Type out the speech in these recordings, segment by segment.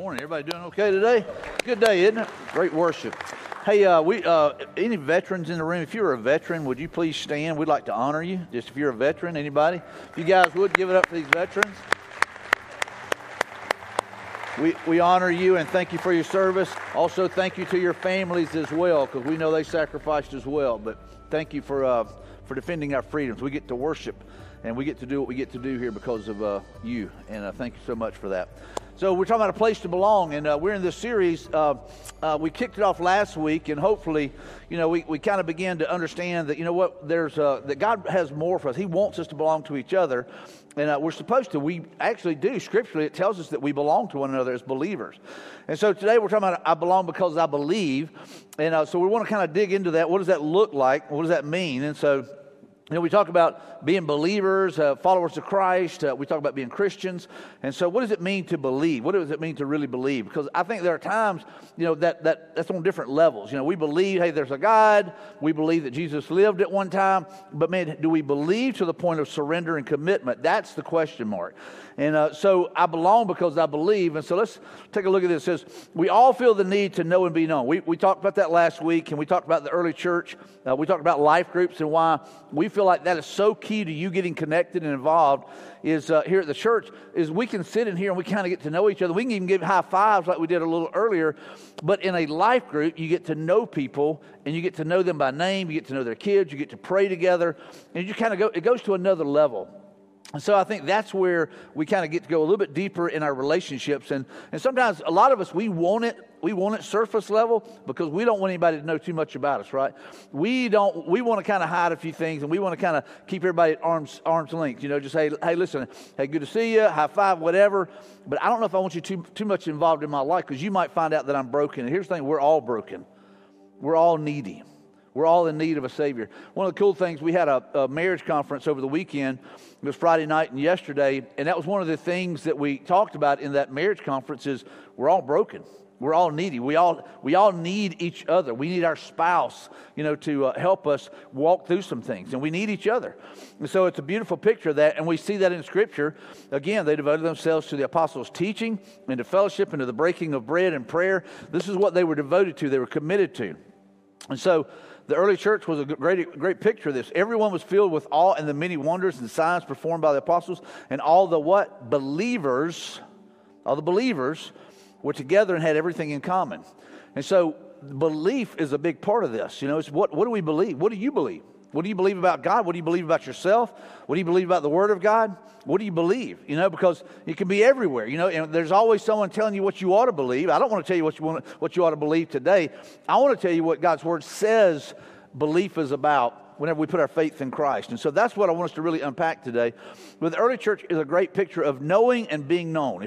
Morning. Everybody doing okay today? Good day, isn't it? Great worship. Hey, any veterans in the room, if you're a veteran, would you please stand? We'd like to honor you, just if you're a veteran, anybody. If you guys would, give it up for these veterans. We honor you and thank you for your service. Also, thank you to your families as well, because we know they sacrificed as well. But thank you for defending our freedoms. We get to worship, and we get to do what we get to do here because of you. And thank you so much for that. So we're talking about a place to belong, and we're in this series. We kicked it off last week, and hopefully, you know, we kind of began to understand that, you know what, there's that God has more for us. He wants us to belong to each other, and we're supposed to. We actually do. Scripturally, it tells us that we belong to one another as believers. And so today we're talking about I belong because I believe, and so we want to kind of dig into that. What does that look like? What does that mean? And so, you know, we talk about being believers, followers of Christ. We talk about being Christians. And so what does it mean to believe? What does it mean to really believe? Because I think there are times, you know, that's on different levels. You know, we believe, hey, there's a God. We believe that Jesus lived at one time. But, man, do we believe to the point of surrender and commitment? That's the question mark. And so I belong because I believe. And so let's take a look at this. It says, we all feel the need to know and be known. We talked about that last week, and we talked about the early church. We talked about life groups and why we feel like that is so key to you getting connected and involved is here at the church is we can sit in here and we kind of get to know each other. We can even give high fives like we did a little earlier. But in a life group, you get to know people, and you get to know them by name. You get to know their kids. You get to pray together. And you kind of go, it goes to another level. And so I think that's where we kind of get to go a little bit deeper in our relationships. And sometimes a lot of us, we want it surface level because we don't want anybody to know too much about us, right? We want to kind of hide a few things, and we want to kind of keep everybody at arm's length, you know, just, hey, listen, hey, good to see you, high five, whatever. But I don't know if I want you too much involved in my life, because you might find out that I'm broken. And here's the thing, we're all broken. We're all needy. We're all in need of a Savior. One of the cool things, we had a marriage conference over the weekend. It was Friday night and yesterday, and that was one of the things that we talked about in that marriage conference is we're all broken. We're all needy. We all need each other. We need our spouse, you know, to help us walk through some things, and we need each other. And so it's a beautiful picture of that, and we see that in Scripture. Again, they devoted themselves to the apostles' teaching and to fellowship and to the breaking of bread and prayer. This is what they were devoted to. They were committed to. And so the early church was a great picture of this. Everyone was filled with awe and the many wonders and signs performed by the apostles, and all the what? Believers. All the believers were together and had everything in common. And so belief is a big part of this. You know, it's what do we believe? What do you believe? What do you believe about God? What do you believe about yourself? What do you believe about the Word of God? What do you believe? You know, because it can be everywhere. You know, and there's always someone telling you what you ought to believe. I don't want to tell you what you ought to believe today. I want to tell you what God's Word says belief is about whenever we put our faith in Christ. And so that's what I want us to really unpack today. But the early church is a great picture of knowing and being known.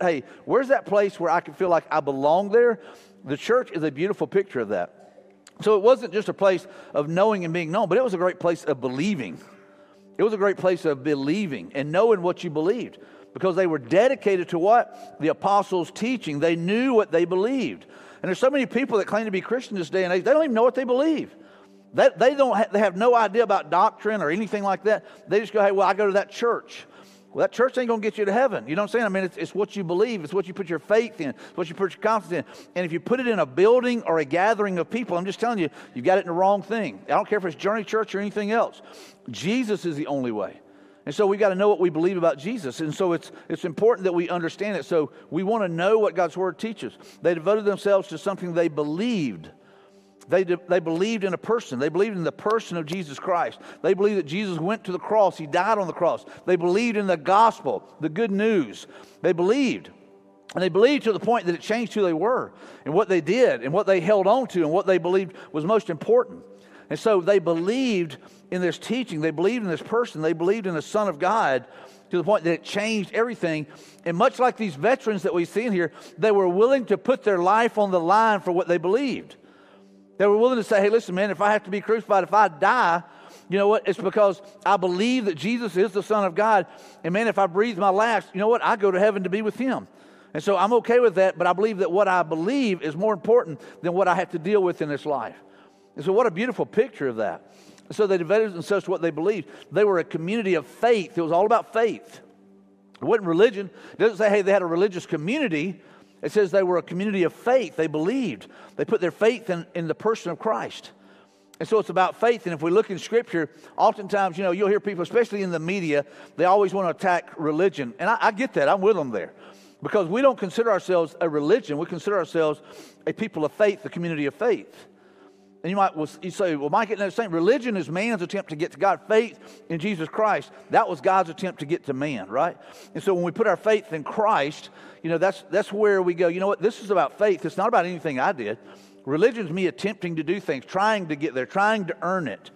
Hey, where's that place where I can feel like I belong there? The church is a beautiful picture of that. So it wasn't just a place of knowing and being known, but it was a great place of believing. It was a great place of believing and knowing what you believed, because they were dedicated to what? The apostles' teaching. They knew what they believed. And there's so many people that claim to be Christian this day and age, they don't even know what they believe. They have no idea about doctrine or anything like that. They just go, hey, well, I go to that church. Well, that church ain't going to get you to heaven. You know what I'm saying? I mean, it's what you believe. It's what you put your faith in. It's what you put your confidence in. And if you put it in a building or a gathering of people, I'm just telling you, you've got it in the wrong thing. I don't care if it's Journey Church or anything else. Jesus is the only way. And so we've got to know what we believe about Jesus. And so it's important that we understand it. So we want to know what God's Word teaches. They devoted themselves to something they believed. They believed in a person. They believed in the person of Jesus Christ. They believed that Jesus went to the cross. He died on the cross. They believed in the gospel, the good news. They believed. And they believed to the point that it changed who they were and what they did and what they held on to and what they believed was most important. And so they believed in this teaching. They believed in this person. They believed in the Son of God to the point that it changed everything. And much like these veterans that we see in here, they were willing to put their life on the line for what they believed. They were willing to say, hey, listen, man, if I have to be crucified, if I die, you know what? It's because I believe that Jesus is the Son of God. And, man, if I breathe my last, you know what? I go to heaven to be with him. And so I'm okay with that, but I believe that what I believe is more important than what I have to deal with in this life. And so what a beautiful picture of that. And so they devoted themselves to what they believed. They were a community of faith. It was all about faith. It wasn't religion. It doesn't say, hey, they had a religious community. It says they were a community of faith. They believed. They put their faith in the person of Christ. And so it's about faith. And if we look in Scripture, oftentimes, you know, you'll hear people, especially in the media, they always want to attack religion. And I get that. I'm with them there. Because we don't consider ourselves a religion. We consider ourselves a people of faith, a community of faith. And you say, well, Mike, it's saying religion is man's attempt to get to God. Faith in Jesus Christ, that was God's attempt to get to man, right? And so when we put our faith in Christ, you know, that's where we go, you know what, this is about faith. It's not about anything I did. Religion's me attempting to do things, trying to get there, trying to earn it.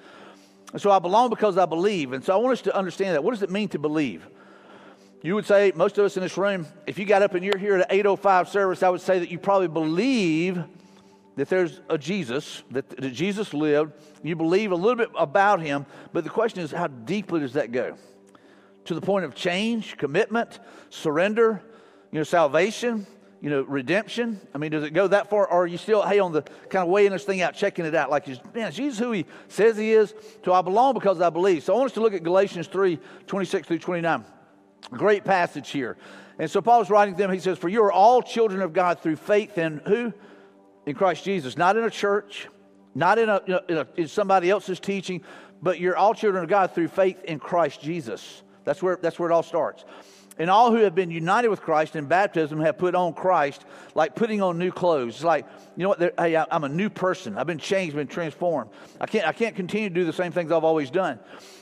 And so I belong because I believe. And so I want us to understand that. What does it mean to believe? You would say, most of us in this room, if you got up and you're here at an 8:05 service, I would say that you probably believe that there's a Jesus, that Jesus lived. You believe a little bit about him, but the question is, how deeply does that go? To the point of change, commitment, surrender, you know, salvation, you know, redemption. I mean, does it go that far? Or are you still, hey, on the kind of weighing this thing out, checking it out, like, man, is Jesus who he says he is? So I belong because I believe. So I want us to look at Galatians 3:26 through 29. Great passage here. And so Paul's writing to them, he says, for you are all children of God through faith in who? In Christ Jesus, not in a church, not in in somebody else's teaching, but you're all children of God through faith in Christ Jesus. That's where it all starts. And all who have been united with Christ in baptism have put on Christ, like putting on new clothes. It's like, you know what, hey, I'm a new person. I've been changed, been transformed. I can't continue to do the same things I've always done.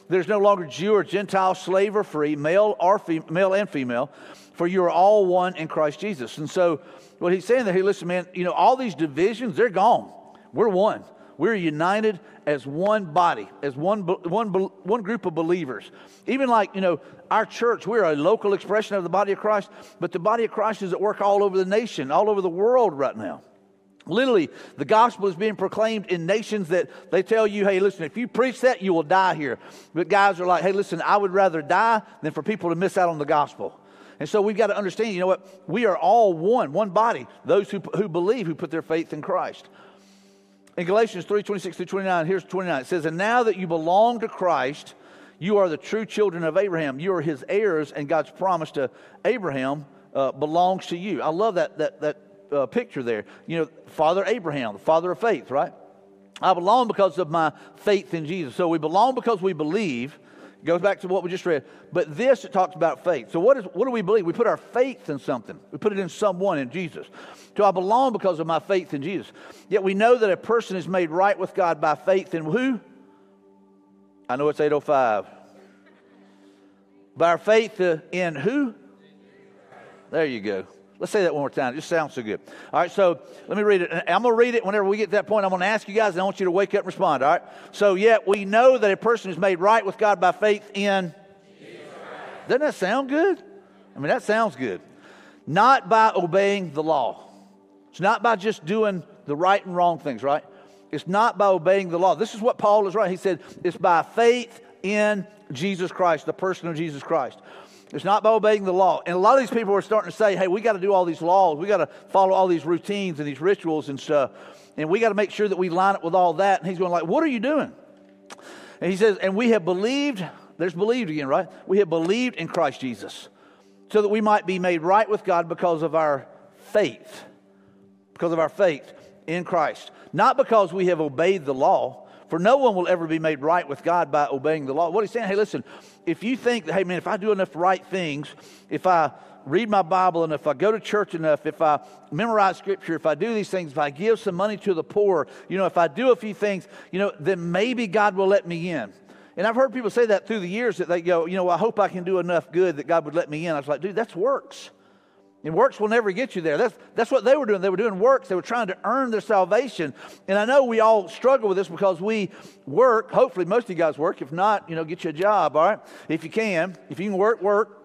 There's no longer Jew or Gentile, slave or free, male and female, for you are all one in Christ Jesus. And so what he's saying there, hey, listen, man, you know, all these divisions, they're gone. We're one. We're united as one body, as one group of believers. Even like, you know, our church, we're a local expression of the body of Christ, but the body of Christ is at work all over the nation, all over the world right now. Literally, the gospel is being proclaimed in nations that they tell you, hey, listen, if you preach that, you will die here. But guys are like, hey, listen, I would rather die than for people to miss out on the gospel. And so we've got to understand, you know what, we are all one body, those who believe, who put their faith in Christ. In Galatians 3:26 through 29, here's 29, it says, and now that you belong to Christ, you are the true children of Abraham. You are his heirs, and God's promise to Abraham belongs to you. I love that picture there. You know, Father Abraham, the father of faith, right? I belong because of my faith in Jesus. So we belong because we believe. It goes back to what we just read. But this, it talks about faith. So what do we believe? We put our faith in something. We put it in someone, in Jesus. So I belong because of my faith in Jesus. Yet we know that a person is made right with God by faith in who? I know it's 8:05. By our faith in who? There you go. Let's say that one more time. It just sounds so good. All right, so let me read it. I'm going to read it whenever we get to that point. I'm going to ask you guys, and I want you to wake up and respond, all right? So, yet we know that a person is made right with God by faith in Jesus Christ. Doesn't that sound good? I mean, that sounds good. Not by obeying the law. It's not by just doing the right and wrong things, right? It's not by obeying the law. This is what Paul is writing. He said, it's by faith in Jesus Christ, the person of Jesus Christ. It's not by obeying the law. And a lot of these people are starting to say, hey, we got to do all these laws. We got to follow all these routines and these rituals and stuff. And we got to make sure that we line up with all that. And he's going like, what are you doing? And he says, and we have believed, there's believed again, right? We have believed in Christ Jesus so that we might be made right with God because of our faith. Because of our faith in Christ. Not because we have obeyed the law. For no one will ever be made right with God by obeying the law. What he's saying, hey, listen, if you think, hey, man, if I do enough right things, if I read my Bible enough, if I go to church enough, if I memorize Scripture, if I do these things, if I give some money to the poor, you know, if I do a few things, you know, then maybe God will let me in. And I've heard people say that through the years that they go, you know, well, I hope I can do enough good that God would let me in. I was like, dude, that's works. And works will never get you there. That's what they were doing. They were doing works. They were trying to earn their salvation. And I know we all struggle with this because we work. Hopefully, most of you guys work. If not, you know, get you a job, all right? If you can. If you can work.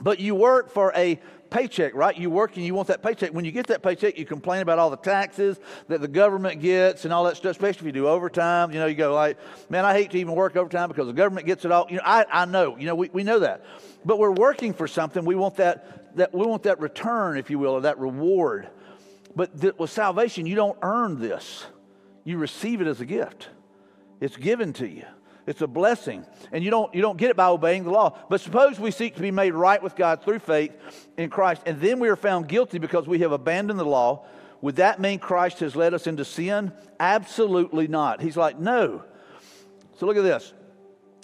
But you work for a paycheck, right? You work and you want that paycheck. When you get that paycheck, you complain about all the taxes that the government gets and all that stuff, especially if you do overtime. You know, you go like, man, I hate to even work overtime because the government gets it all. You know, I know. You know, we know that. But we're working for something. We want that return, if you will, or that reward. But with salvation, you don't earn this. You receive it as a gift. It's given to you. It's a blessing. And you don't get it by obeying the law. But suppose we seek to be made right with God through faith in Christ, and then we are found guilty because we have abandoned the law. Would that mean Christ has led us into sin? Absolutely not. He's like, no. So look at this.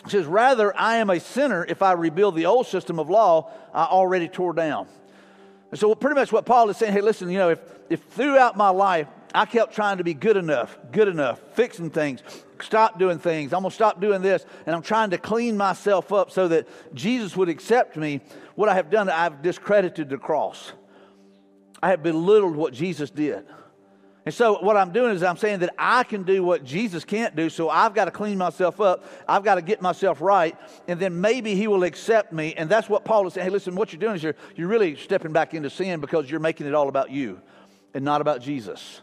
It says, rather, I am a sinner if I rebuild the old system of law I already tore down. And so pretty much what Paul is saying, hey, listen, you know, if throughout my life I kept trying to be good enough, fixing things, stop doing things, I'm going to stop doing this, and I'm trying to clean myself up so that Jesus would accept me, what I have done, I've discredited the cross. I have belittled what Jesus did. And so what I'm doing is I'm saying that I can do what Jesus can't do, so I've got to clean myself up. I've got to get myself right, and then maybe he will accept me. And that's what Paul is saying. Hey, listen, what you're doing is you're really stepping back into sin because you're making it all about you and not about Jesus.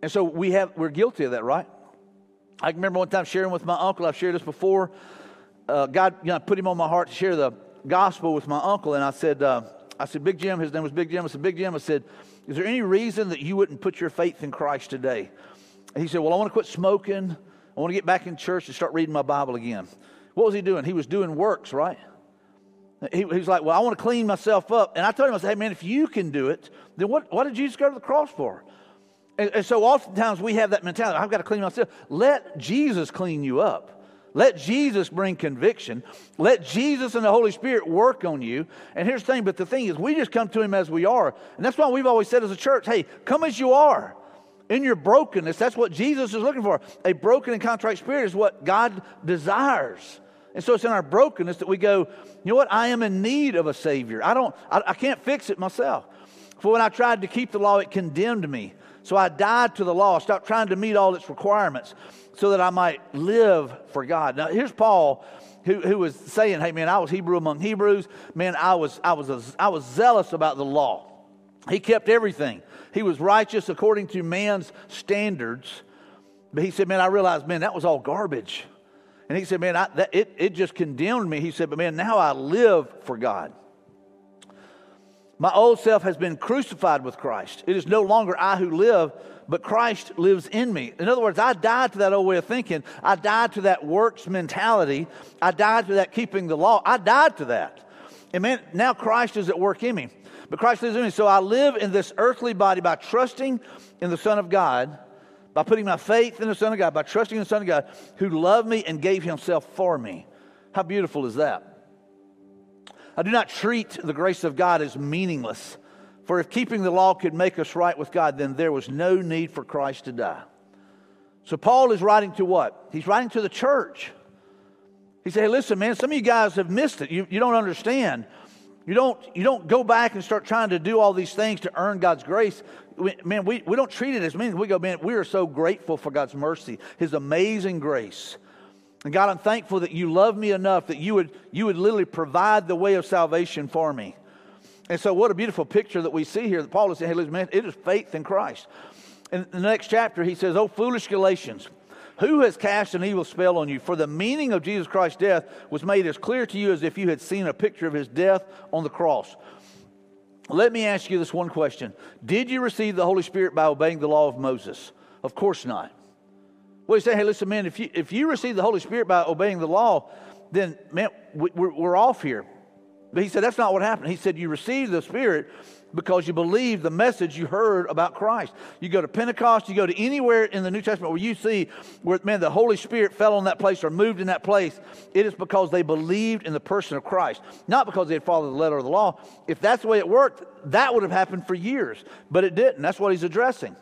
And so we're guilty of that, right? I remember one time sharing with my uncle. I've shared this before. God, you know, put him on my heart to share the gospel with my uncle, and I said, Big Jim, his name was Big Jim. I said, Big Jim, I said, is there any reason that you wouldn't put your faith in Christ today? And he said, well, I want to quit smoking. I want to get back in church and start reading my Bible again. What was he doing? He was doing works, right? He was like, well, I want to clean myself up. And I told him, I said, hey, man, if you can do it, then what did Jesus go to the cross for? And so oftentimes we have that mentality, I've got to clean myself. Let Jesus clean you up. Let Jesus bring conviction. Let Jesus and the Holy Spirit work on you. And here's the thing, but the thing is, we just come to him as we are. And that's why we've always said as a church, hey, come as you are. In your brokenness, that's what Jesus is looking for. A broken and contrite spirit is what God desires. And so it's in our brokenness that we go, you know what, I am in need of a Savior. I can't fix it myself. For when I tried to keep the law, it condemned me. So I died to the law. I stopped trying to meet all its requirements so that I might live for God. Now, here's Paul who was saying, hey, man, I was Hebrew among Hebrews. Man, I was zealous about the law. He kept everything. He was righteous according to man's standards. But he said, man, I realized, man, that was all garbage. And he said, man, it just condemned me. He said, but, man, now I live for God. My old self has been crucified with Christ. It is no longer I who live, but Christ lives in me. In other words, I died to that old way of thinking. I died to that works mentality. I died to that keeping the law. I died to that. And man, now Christ is at work in me. But Christ lives in me. So I live in this earthly body by trusting in the Son of God, by putting my faith in the Son of God, by trusting in the Son of God who loved me and gave himself for me. How beautiful is that? I do not treat the grace of God as meaningless, for if keeping the law could make us right with God, then there was no need for Christ to die. So Paul is writing to what? He's writing to the church. He said, hey, listen, man, some of you guys have missed it. You don't understand. You don't go back and start trying to do all these things to earn God's grace. We don't treat it as meaningless. We go, man, we are so grateful for God's mercy, his amazing grace. And God, I'm thankful that you love me enough that you would literally provide the way of salvation for me. And so what a beautiful picture that we see here that Paul is saying, hey, listen, man, it is faith in Christ. And in the next chapter, he says, oh, foolish Galatians, who has cast an evil spell on you? For the meaning of Jesus Christ's death was made as clear to you as if you had seen a picture of his death on the cross. Let me ask you this one question. Did you receive the Holy Spirit by obeying the law of Moses? Of course not. Well, you say, hey, listen, man, if you receive the Holy Spirit by obeying the law, then, man, we're off here. But he said, that's not what happened. He said, you received the Spirit because you believed the message you heard about Christ. You go to Pentecost, you go to anywhere in the New Testament where you see where, man, the Holy Spirit fell on that place or moved in that place. It is because they believed in the person of Christ, not because they had followed the letter of the law. If that's the way it worked, that would have happened for years, but it didn't. That's what he's addressing.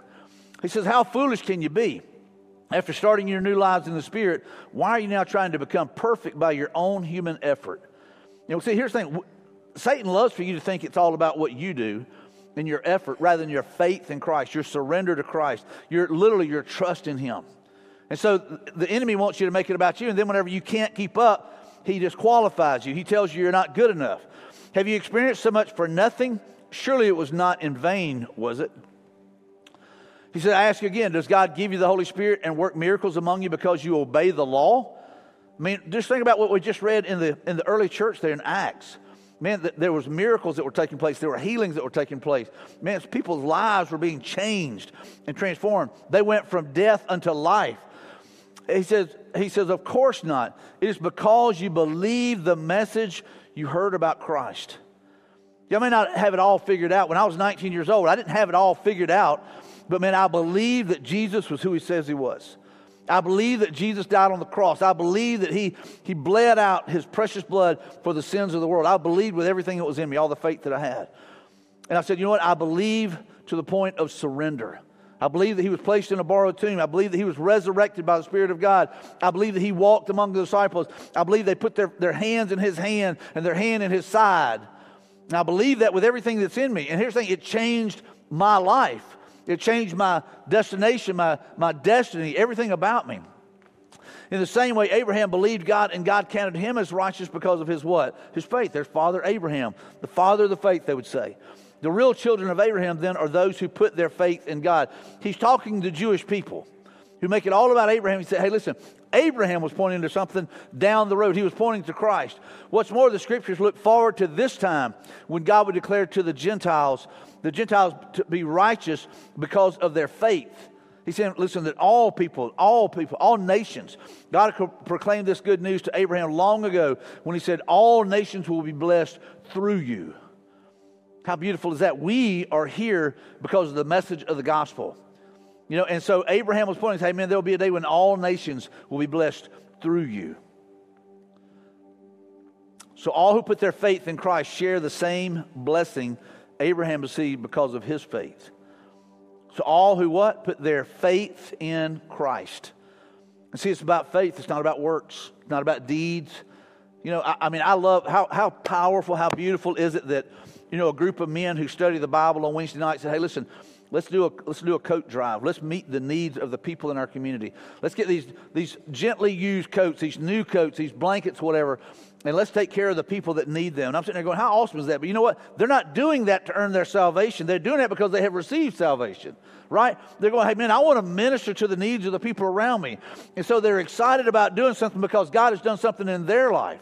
He says, how foolish can you be? After starting your new lives in the Spirit, why are you now trying to become perfect by your own human effort? You know, see, here's the thing. Satan loves for you to think it's all about what you do and your effort rather than your faith in Christ, your surrender to Christ, your trust in him. And so the enemy wants you to make it about you, and then whenever you can't keep up, he disqualifies you. He tells you you're not good enough. Have you experienced so much for nothing? Surely it was not in vain, was it? He said, I ask you again, does God give you the Holy Spirit and work miracles among you because you obey the law? I mean, just think about what we just read in the early church there in Acts. Man, there was miracles that were taking place. There were healings that were taking place. Man, people's lives were being changed and transformed. They went from death unto life. He says, he says, of course not. It is because you believe the message you heard about Christ. You may not have it all figured out. When I was 19 years old, I didn't have it all figured out. But man, I believed that Jesus was who he says he was. I believe that Jesus died on the cross. I believe that he bled out his precious blood for the sins of the world. I believed with everything that was in me, all the faith that I had. And I said, you know what? I believe to the point of surrender. I believe that he was placed in a borrowed tomb. I believe that he was resurrected by the Spirit of God. I believe that he walked among the disciples. I believe they put their hands in his hand and their hand in his side. And I believe that with everything that's in me. And here's the thing, it changed my life. It changed my destination, my destiny, everything about me. In the same way, Abraham believed God, and God counted him as righteous because of his what? His faith. There's Father Abraham, the father of the faith, they would say. The real children of Abraham then are those who put their faith in God. He's talking to Jewish people who make it all about Abraham. He said, hey, listen, Abraham was pointing to something down the road. He was pointing to Christ. What's more, the scriptures look forward to this time when God would declare to the Gentiles to be righteous because of their faith. He said, listen, that all people, all nations, God proclaimed this good news to Abraham long ago when he said, all nations will be blessed through you. How beautiful is that? We are here because of the message of the gospel. You know, and so Abraham was pointing, hey, man, there'll be a day when all nations will be blessed through you. So all who put their faith in Christ share the same blessing Abraham received because of his faith. So all who what? Put their faith in Christ. And see, it's about faith. It's not about works. It's not about deeds. You know, I mean, I love how powerful, how beautiful is it that, you know, a group of men who study the Bible on Wednesday night said, hey, listen, let's do a coat drive. Let's meet the needs of the people in our community. Let's get these gently used coats, these new coats, these blankets, whatever, and let's take care of the people that need them. And I'm sitting there going, how awesome is that? But you know what? They're not doing that to earn their salvation. They're doing that because they have received salvation, right? They're going, hey, man, I want to minister to the needs of the people around me. And so they're excited about doing something because God has done something in their life.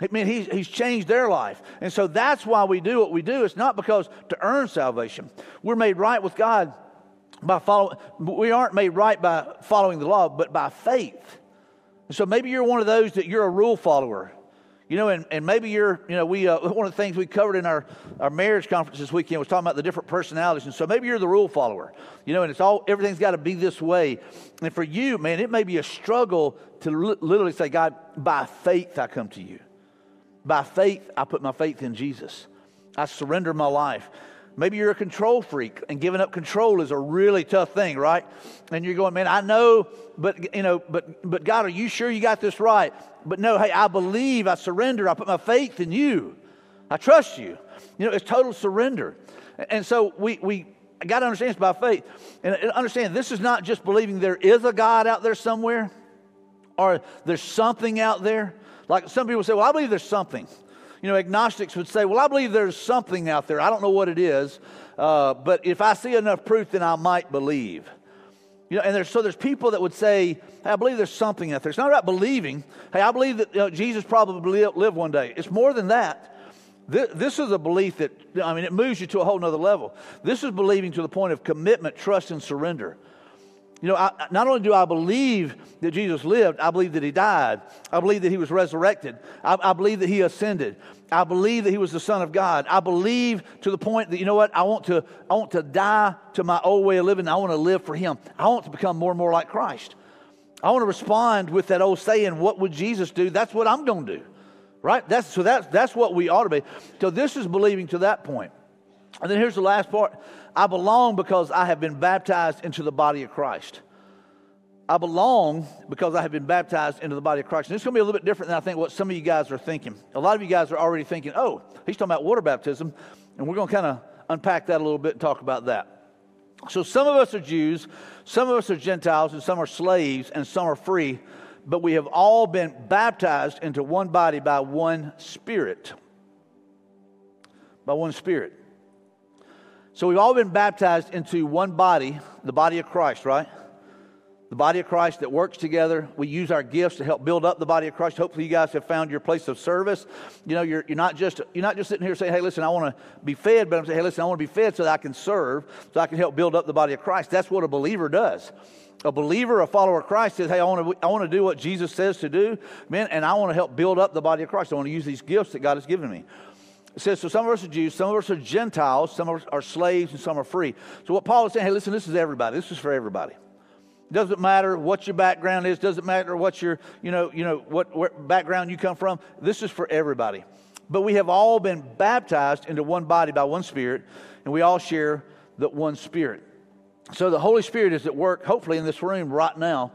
I mean, he's changed their life. And so that's why we do what we do. It's not because to earn salvation. We're made right with God by following. We aren't made right by following the law, but by faith. And so maybe you're one of those that you're a rule follower. You know, and maybe you're, you know, one of the things we covered in our marriage conference this weekend was talking about the different personalities. And so maybe you're the rule follower, you know, and everything's got to be this way. And for you, man, it may be a struggle to literally say, God, by faith I come to you. By faith, I put my faith in Jesus. I surrender my life. Maybe you're a control freak, and giving up control is a really tough thing, right? And you're going, man, I know, but you know, but God, are you sure you got this right? But no, hey, I believe, I surrender, I put my faith in you. I trust you. You know, it's total surrender. And so we got to understand it's by faith. And understand this is not just believing there is a God out there somewhere, or there's something out there. Like some people say, well, I believe there's something. You know, agnostics would say, well, I believe there's something out there. I don't know what it is, but if I see enough proof, then I might believe. You know, and there's people that would say, hey, I believe there's something out there. It's not about believing. Hey, I believe that, you know, Jesus probably lived one day. It's more than that. This is a belief that, I mean, it moves you to a whole nother level. This is believing to the point of commitment, trust, and surrender. You know, not only do I believe that Jesus lived, I believe that he died. I believe that he was resurrected. I believe that he ascended. I believe that he was the Son of God. I believe to the point that, you know what, I want to die to my old way of living. I want to live for him. I want to become more and more like Christ. I want to respond with that old saying, what would Jesus do? That's what I'm going to do, right? That's what we ought to be. So this is believing to that point. And then here's the last part. I belong because I have been baptized into the body of Christ. I belong because I have been baptized into the body of Christ. And it's going to be a little bit different than I think what some of you guys are thinking. A lot of you guys are already thinking, oh, he's talking about water baptism. And we're going to kind of unpack that a little bit and talk about that. So some of us are Jews, some of us are Gentiles, and some are slaves, and some are free. But we have all been baptized into one body by one Spirit. By one Spirit. So we've all been baptized into one body, the body of Christ, right? the body of Christ that works together. We use our gifts to help build up the body of Christ. Hopefully you guys have found your place of service. You know, you're not just sitting here saying, hey, listen, I want to be fed, but I'm saying, hey, listen, I want to be fed so that I can serve, so I can help build up the body of Christ. That's what a believer does. A believer, a follower of Christ says, hey, I want to do what Jesus says to do, man, and I want to help build up the body of Christ. I want to use these gifts that God has given me. It says, so some of us are Jews, some of us are Gentiles, some of us are slaves, and some are free. So what Paul is saying, hey, listen, this is everybody. This is for everybody. It doesn't matter what your background is. Doesn't matter what your, what background you come from. This is for everybody. But we have all been baptized into one body by one Spirit, and we all share that one Spirit. So the Holy Spirit is at work, hopefully in this room right now,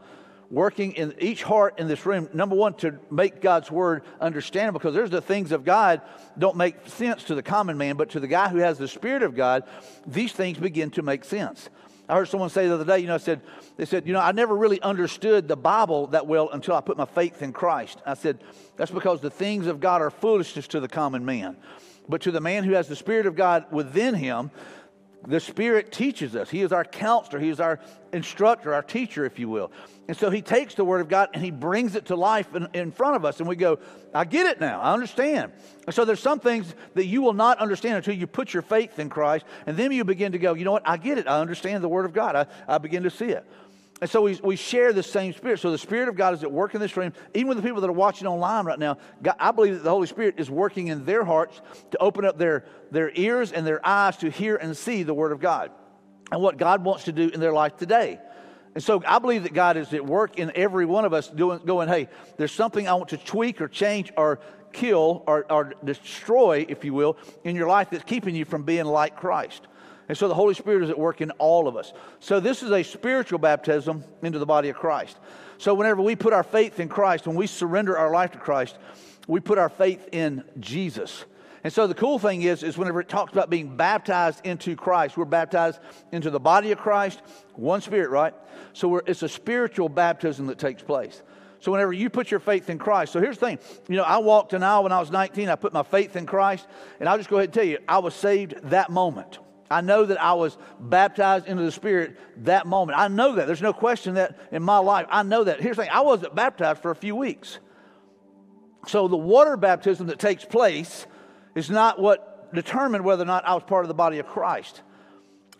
working in each heart in this room, number one, to make God's Word understandable, because there's the things of God don't make sense to the common man, but to the guy who has the Spirit of God, these things begin to make sense. I heard someone say the other day, they said, I never really understood the Bible that well until I put my faith in Christ. I said, that's because the things of God are foolishness to the common man, but to the man who has the Spirit of God within him, the Spirit teaches us. He is our counselor. He is our instructor, our teacher, if you will. And so he takes the Word of God and he brings it to life in front of us. And we go, I get it now. I understand. And so there's some things that you will not understand until you put your faith in Christ. And then you begin to go, you know what? I get it. I understand the Word of God. I begin to see it. And so we share the same Spirit. So the Spirit of God is at work in this room. Even with the people that are watching online right now, God, I believe that the Holy Spirit is working in their hearts to open up their ears and their eyes to hear and see the Word of God and what God wants to do in their life today. And so I believe that God is at work in every one of us going, hey, there's something I want to tweak or change or kill or destroy, if you will, in your life that's keeping you from being like Christ. And so the Holy Spirit is at work in all of us. So this is a spiritual baptism into the body of Christ. So whenever we put our faith in Christ, when we surrender our life to Christ, we put our faith in Jesus. And so the cool thing is whenever it talks about being baptized into Christ, we're baptized into the body of Christ, one Spirit, right? So it's a spiritual baptism that takes place. So whenever you put your faith in Christ, so here's the thing. I walked an aisle when I was 19. I put my faith in Christ, and I'll just go ahead and tell you, I was saved that moment. I know that I was baptized into the Spirit that moment. I know that. There's no question that in my life. I know that. Here's the thing. I wasn't baptized for a few weeks. So the water baptism that takes place is not what determined whether or not I was part of the body of Christ.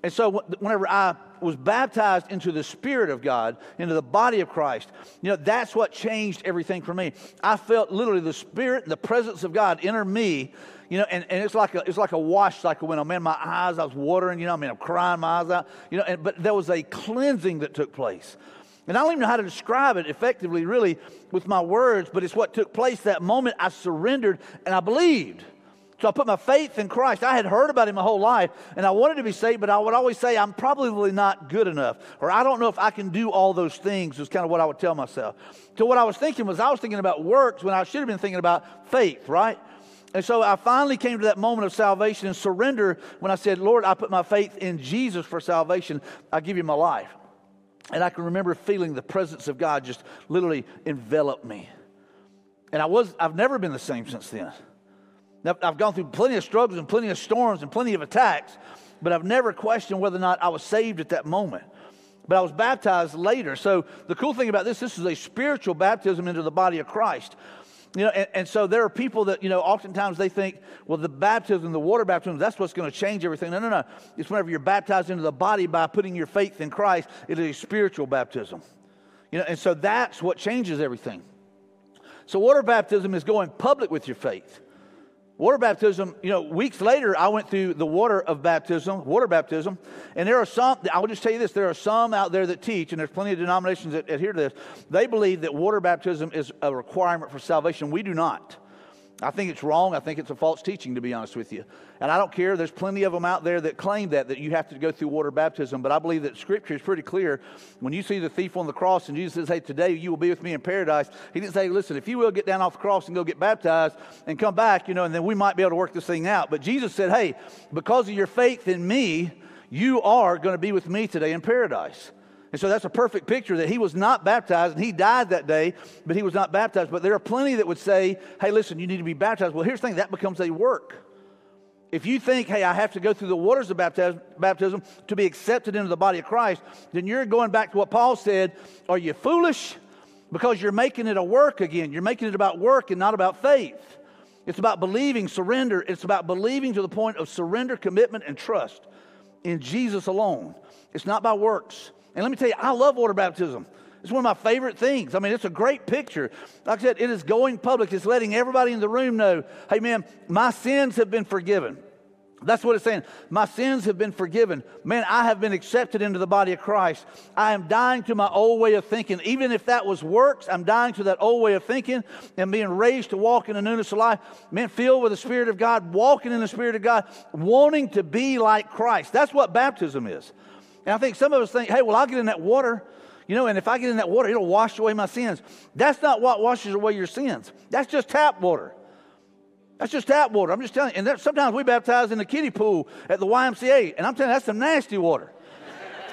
And so whenever I was baptized into the Spirit of God, into the body of Christ, that's what changed everything for me. I felt literally the Spirit and the presence of God enter me, and it's like a wash cycle when I'm in my eyes, I was watering, I'm crying my eyes out, but there was a cleansing that took place. And I don't even know how to describe it effectively, really, with my words, but it's what took place that moment. I surrendered and I believed. So I put my faith in Christ. I had heard about him my whole life, and I wanted to be saved, but I would always say, I'm probably not good enough, or I don't know if I can do all those things, is kind of what I would tell myself. So what I was thinking about works when I should have been thinking about faith, right? And so I finally came to that moment of salvation and surrender when I said, Lord, I put my faith in Jesus for salvation. I give you my life. And I can remember feeling the presence of God just literally envelop me. And I've never been the same since then. Now, I've gone through plenty of struggles and plenty of storms and plenty of attacks, but I've never questioned whether or not I was saved at that moment. But I was baptized later. So the cool thing about this is a spiritual baptism into the body of Christ. And so there are people that, oftentimes they think, well, the baptism, the water baptism, that's what's going to change everything. No. It's whenever you're baptized into the body by putting your faith in Christ, it is a spiritual baptism. And so that's what changes everything. So water baptism is going public with your faith. Water baptism, weeks later, I went through the water baptism, and there are some, I'll just tell you this, there are some out there that teach, and there's plenty of denominations that adhere to this, they believe that water baptism is a requirement for salvation. We do not. I think it's wrong. I think it's a false teaching, to be honest with you. And I don't care. There's plenty of them out there that claim that you have to go through water baptism, but I believe that Scripture is pretty clear. When you see the thief on the cross and Jesus says, hey, today you will be with me in paradise, he didn't say, listen, if you will get down off the cross and go get baptized and come back, and then we might be able to work this thing out. But Jesus said, hey, because of your faith in me, you are going to be with me today in paradise. And so that's a perfect picture that he was not baptized, and he died that day, but he was not baptized. But there are plenty that would say, hey, listen, you need to be baptized. Well, here's the thing, that becomes a work. if you think, hey, I have to go through the waters of baptism to be accepted into the body of Christ, then you're going back to what Paul said. Are you foolish? Because you're making it a work again. You're making it about work and not about faith. It's about believing, surrender. It's about believing to the point of surrender, commitment, and trust in Jesus alone. It's not by works. And let me tell you, I love water baptism. It's one of my favorite things. I mean, it's a great picture. Like I said, it is going public. It's letting everybody in the room know, hey, man, my sins have been forgiven. That's what it's saying. My sins have been forgiven. Man, I have been accepted into the body of Christ. I am dying to my old way of thinking. Even if that was works, I'm dying to that old way of thinking and being raised to walk in the newness of life. Man, filled with the Spirit of God, walking in the Spirit of God, wanting to be like Christ. That's what baptism is. And I think some of us think, hey, well, I'll get in that water. You know, and if I get in that water, it'll wash away my sins. That's not what washes away your sins. That's just tap water. That's just tap water. I'm just telling you. And sometimes we baptize in the kiddie pool at the YMCA, and I'm telling you, that's some nasty water.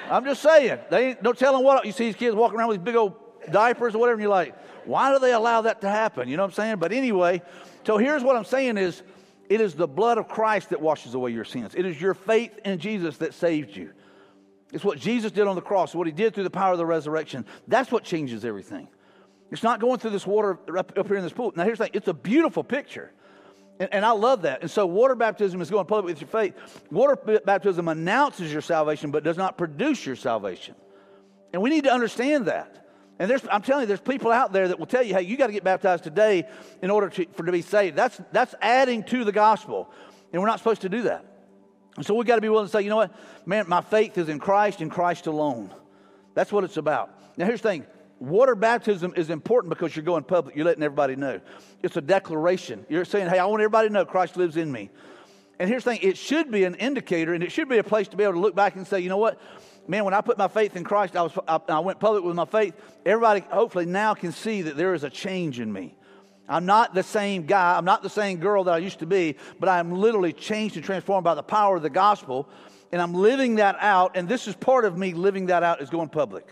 I'm just saying. They ain't no telling what. You see these kids walking around with these big old diapers or whatever, and you're like, why do they allow that to happen? You know what I'm saying? But anyway, so here's what I'm saying is, it is the blood of Christ that washes away your sins. It is your faith in Jesus that saved you. It's what Jesus did on the cross, what he did through the power of the resurrection. That's what changes everything. It's not going through this water up here in this pool. Now, here's the thing. It's a beautiful picture, and I love that. And so water baptism is going public with your faith. Water baptism announces your salvation but does not produce your salvation. And we need to understand that. And I'm telling you, there's people out there that will tell you, hey, you got to get baptized today in order to be saved. That's adding to the gospel, and we're not supposed to do that. And so we've got to be willing to say, you know what, man, my faith is in Christ alone. That's what it's about. Now, here's the thing. Water baptism is important because you're going public. You're letting everybody know. It's a declaration. You're saying, hey, I want everybody to know Christ lives in me. And here's the thing. It should be an indicator, and it should be a place to be able to look back and say, you know what, man, when I put my faith in Christ, I went public with my faith. Everybody hopefully now can see that there is a change in me. I'm not the same guy. I'm not the same girl that I used to be, but I'm literally changed and transformed by the power of the gospel, and I'm living that out, and this is part of me living that out is going public.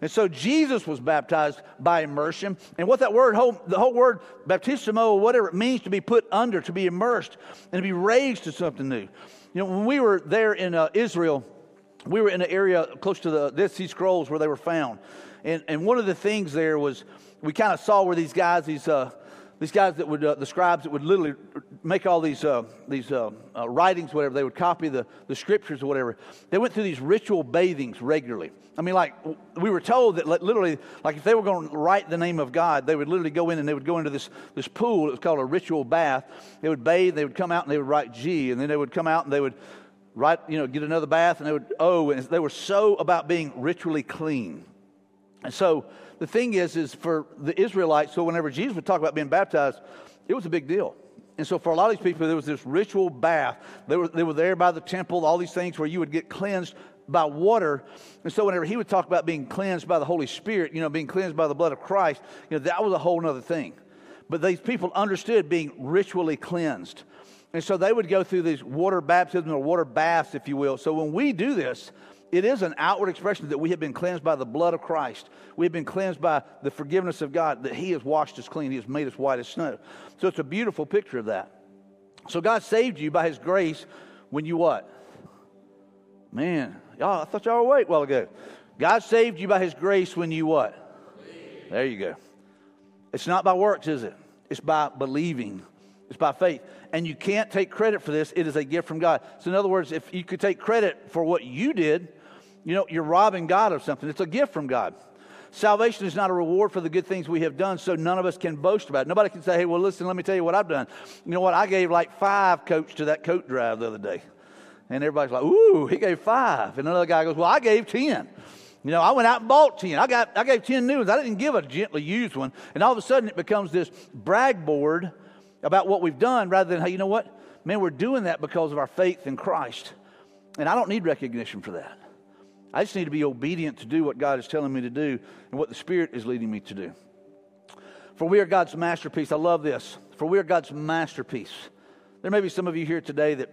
And so Jesus was baptized by immersion, and what that word, the whole word baptismo, or whatever it means to be put under, to be immersed, and to be raised to something new. You know, when we were there in Israel, we were in an area close to the Dead Sea Scrolls where they were found, and one of the things there was we kind of saw where these guys, these guys that would, the scribes that would literally make all these writings, whatever, they would copy the scriptures or whatever. They went through these ritual bathings regularly. I mean, like, we were told that literally, like, if they were going to write the name of God, they would literally go in and they would go into this pool. It was called a ritual bath. They would bathe, they would come out and they would write G, and then they would come out and they would write, you know, get another bath, and they would O, and they were so about being ritually clean. And so the thing is for the Israelites, so whenever Jesus would talk about being baptized, it was a big deal. And so for a lot of these people, there was this ritual bath. They were there by the temple, all these things where you would get cleansed by water. And so whenever he would talk about being cleansed by the Holy Spirit, you know, being cleansed by the blood of Christ, you know, that was a whole other thing. But these people understood being ritually cleansed. And so they would go through these water baptism or water baths, if you will. So when we do this, it is an outward expression that we have been cleansed by the blood of Christ. We have been cleansed by the forgiveness of God, that he has washed us clean. He has made us white as snow. So it's a beautiful picture of that. So God saved you by his grace when you what? Man, y'all, I thought y'all were awake a while ago. God saved you by his grace when you what? Believe. There you go. It's not by works, is it? It's by believing. It's by faith. And you can't take credit for this. It is a gift from God. So in other words, if you could take credit for what you did, you know, you're robbing God of something. It's a gift from God. Salvation is not a reward for the good things we have done, so none of us can boast about it. Nobody can say, hey, well, listen, let me tell you what I've done. You know what? I gave like 5 coats to that coat drive the other day. And everybody's like, ooh, he gave 5. And another guy goes, well, I gave 10. You know, I went out and bought 10. I gave 10 new ones. I didn't give a gently used one. And all of a sudden it becomes this brag board about what we've done rather than, hey, you know what? Man, we're doing that because of our faith in Christ. And I don't need recognition for that. I just need to be obedient to do what God is telling me to do and what the Spirit is leading me to do. For we are God's masterpiece. I love this. For we are God's masterpiece. There may be some of you here today that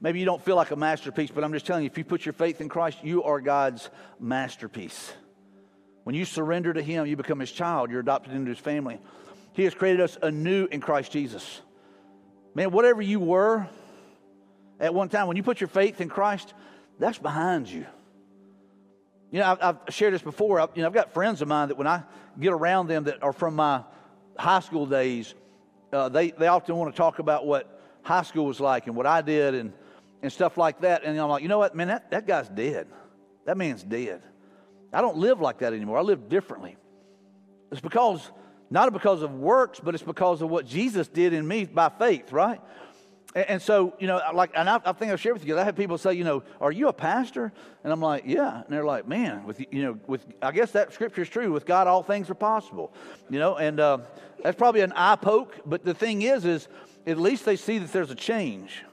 maybe you don't feel like a masterpiece, but I'm just telling you, if you put your faith in Christ, you are God's masterpiece. When you surrender to him, you become his child. You're adopted into his family. He has created us anew in Christ Jesus. Man, whatever you were, at one time. When you put your faith in Christ, that's behind you. You know, I've shared this before. I've got friends of mine that when I get around them that are from my high school days, they often want to talk about what high school was like and what I did and stuff like that. And I'm like, you know what, man, that guy's dead. That man's dead. I don't live like that anymore. I live differently. It's because, not because of works, but it's because of what Jesus did in me by faith, right? And so, you know, I think I've shared with you, I have people say, you know, are you a pastor? And I'm like, yeah. And they're like, man, I guess that scripture's true. With God, all things are possible, you know, and that's probably an eye poke. But the thing is at least they see that there's a change.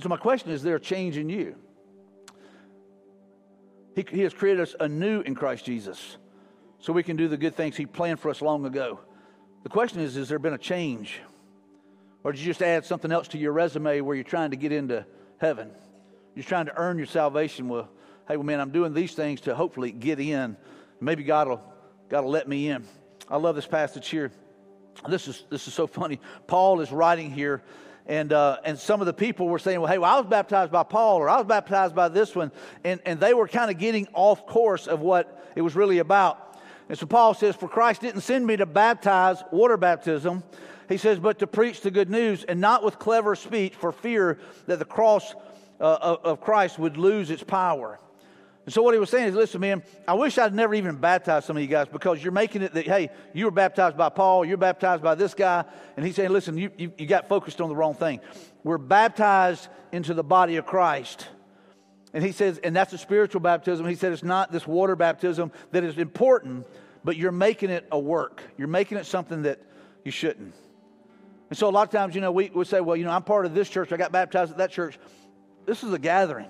So my question is there a change in you? He has created us anew in Christ Jesus so we can do the good things he planned for us long ago. The question is there been a change? Or did you just add something else to your resume where you're trying to get into heaven? You're trying to earn your salvation. Well, hey, well, man, I'm doing these things to hopefully get in. Maybe God will let me in. I love this passage here. This is so funny. Paul is writing here, and some of the people were saying, well, hey, well, I was baptized by Paul, or I was baptized by this one, and they were kind of getting off course of what it was really about. And so Paul says, for Christ didn't send me to baptize, water baptism. He says, but to preach the good news, and not with clever speech, for fear that the cross of Christ would lose its power. And so what he was saying is, listen, man, I wish I'd never even baptized some of you guys, because you're making it that, hey, you were baptized by Paul, you're baptized by this guy. And he's saying, listen, you got focused on the wrong thing. We're baptized into the body of Christ. And he says, and that's a spiritual baptism. He said, it's not this water baptism that is important, but you're making it a work. You're making it something that you shouldn't. And so a lot of times, you know, we would say, well, you know, I'm part of this church. I got baptized at that church. This is a gathering.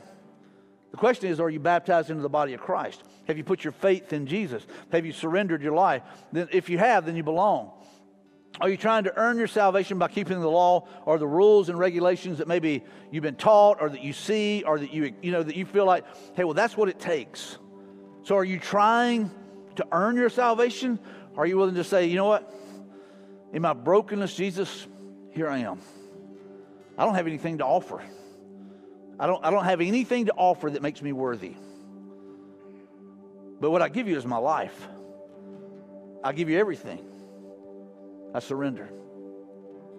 The question is, are you baptized into the body of Christ? Have you put your faith in Jesus? Have you surrendered your life? Then, if you have, then you belong. Are you trying to earn your salvation by keeping the law or the rules and regulations that maybe you've been taught or that you see or that you feel like, hey, well, that's what it takes. So are you trying to earn your salvation? Or are you willing to say, you know what? In my brokenness, Jesus, here I am. I don't have anything to offer. I don't have anything to offer that makes me worthy. But what I give you is my life. I give you everything. I surrender.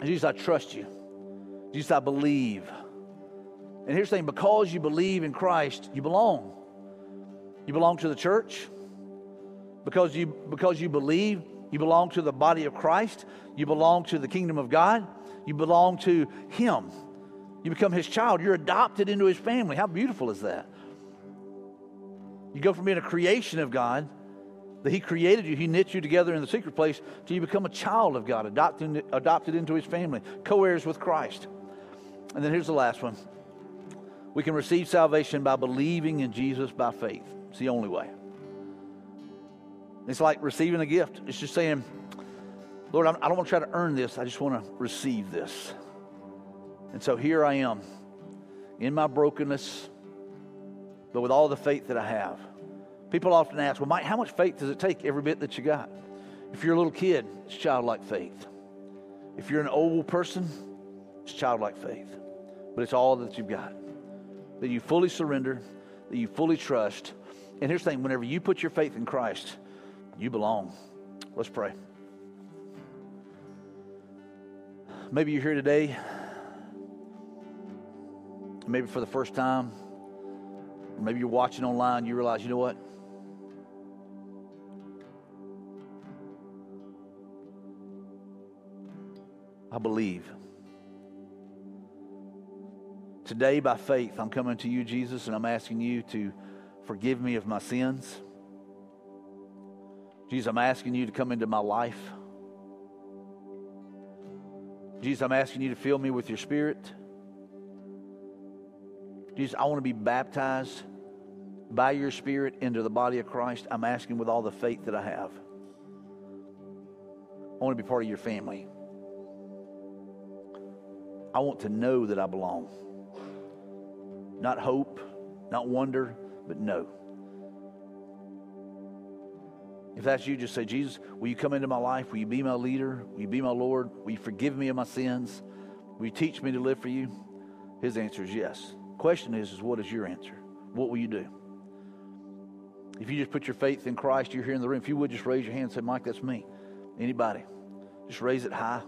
Jesus, I trust you. Jesus, I believe. And here's the thing, because you believe in Christ, you belong. You belong to the church. Because you believe, you belong to the body of Christ. You belong to the kingdom of God. You belong to him. You become his child. You're adopted into his family. How beautiful is that? You go from being a creation of God, that he created you, he knit you together in the secret place, till you become a child of God, adopted into his family, co-heirs with Christ. And then here's the last one. We can receive salvation by believing in Jesus by faith. It's the only way. It's like receiving a gift. It's just saying, Lord, I don't want to try to earn this. I just want to receive this. And so here I am in my brokenness, but with all the faith that I have. People often ask, well, Mike, how much faith does it take? Every bit that you got. If you're a little kid, it's childlike faith. If you're an old person, it's childlike faith. But it's all that you've got, that you fully surrender, that you fully trust. And here's the thing, whenever you put your faith in Christ, you belong. Let's pray. Maybe you're here today, maybe for the first time, or maybe you're watching online, you realize, you know what? I believe. Today, by faith, I'm coming to you, Jesus, and I'm asking you to forgive me of my sins. Jesus, I'm asking you to come into my life. Jesus, I'm asking you to fill me with your spirit. Jesus, I want to be baptized by your spirit into the body of Christ. I'm asking with all the faith that I have. I want to be part of your family. I want to know that I belong. Not hope, not wonder, but know. If that's you, just say, Jesus, will you come into my life? Will you be my leader? Will you be my Lord? Will you forgive me of my sins? Will you teach me to live for you? His answer is yes. Question is what is your answer? What will you do? If you just put your faith in Christ, you're here in the room. If you would just raise your hand and say, Mike, that's me. Anybody? Just raise it high.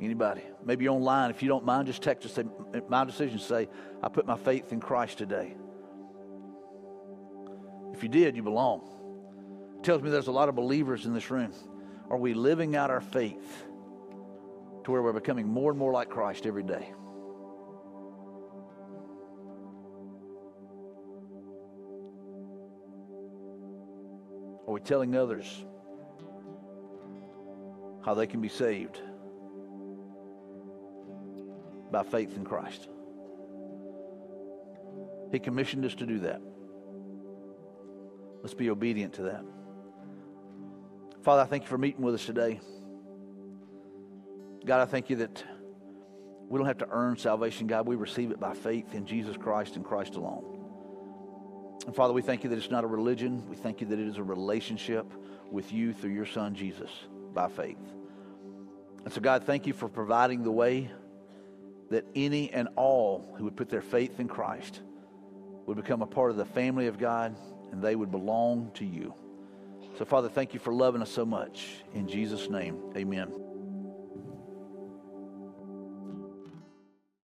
Anybody? Maybe you're online. If you don't mind, just text us. Say, my decision is to say, I put my faith in Christ today. If you did, you belong. It tells me there's a lot of believers in this room. Are we living out our faith to where we're becoming more and more like Christ every day? Are we telling others how they can be saved by faith in Christ? He commissioned us to do that. Let's be obedient to that. Father, I thank you for meeting with us today. God, I thank you that we don't have to earn salvation, God. We receive it by faith in Jesus Christ and Christ alone. And Father, we thank you that it's not a religion. We thank you that it is a relationship with you through your Son, Jesus, by faith. And so, God, thank you for providing the way that any and all who would put their faith in Christ would become a part of the family of God, and they would belong to you. So, Father, thank you for loving us so much. In Jesus' name, amen.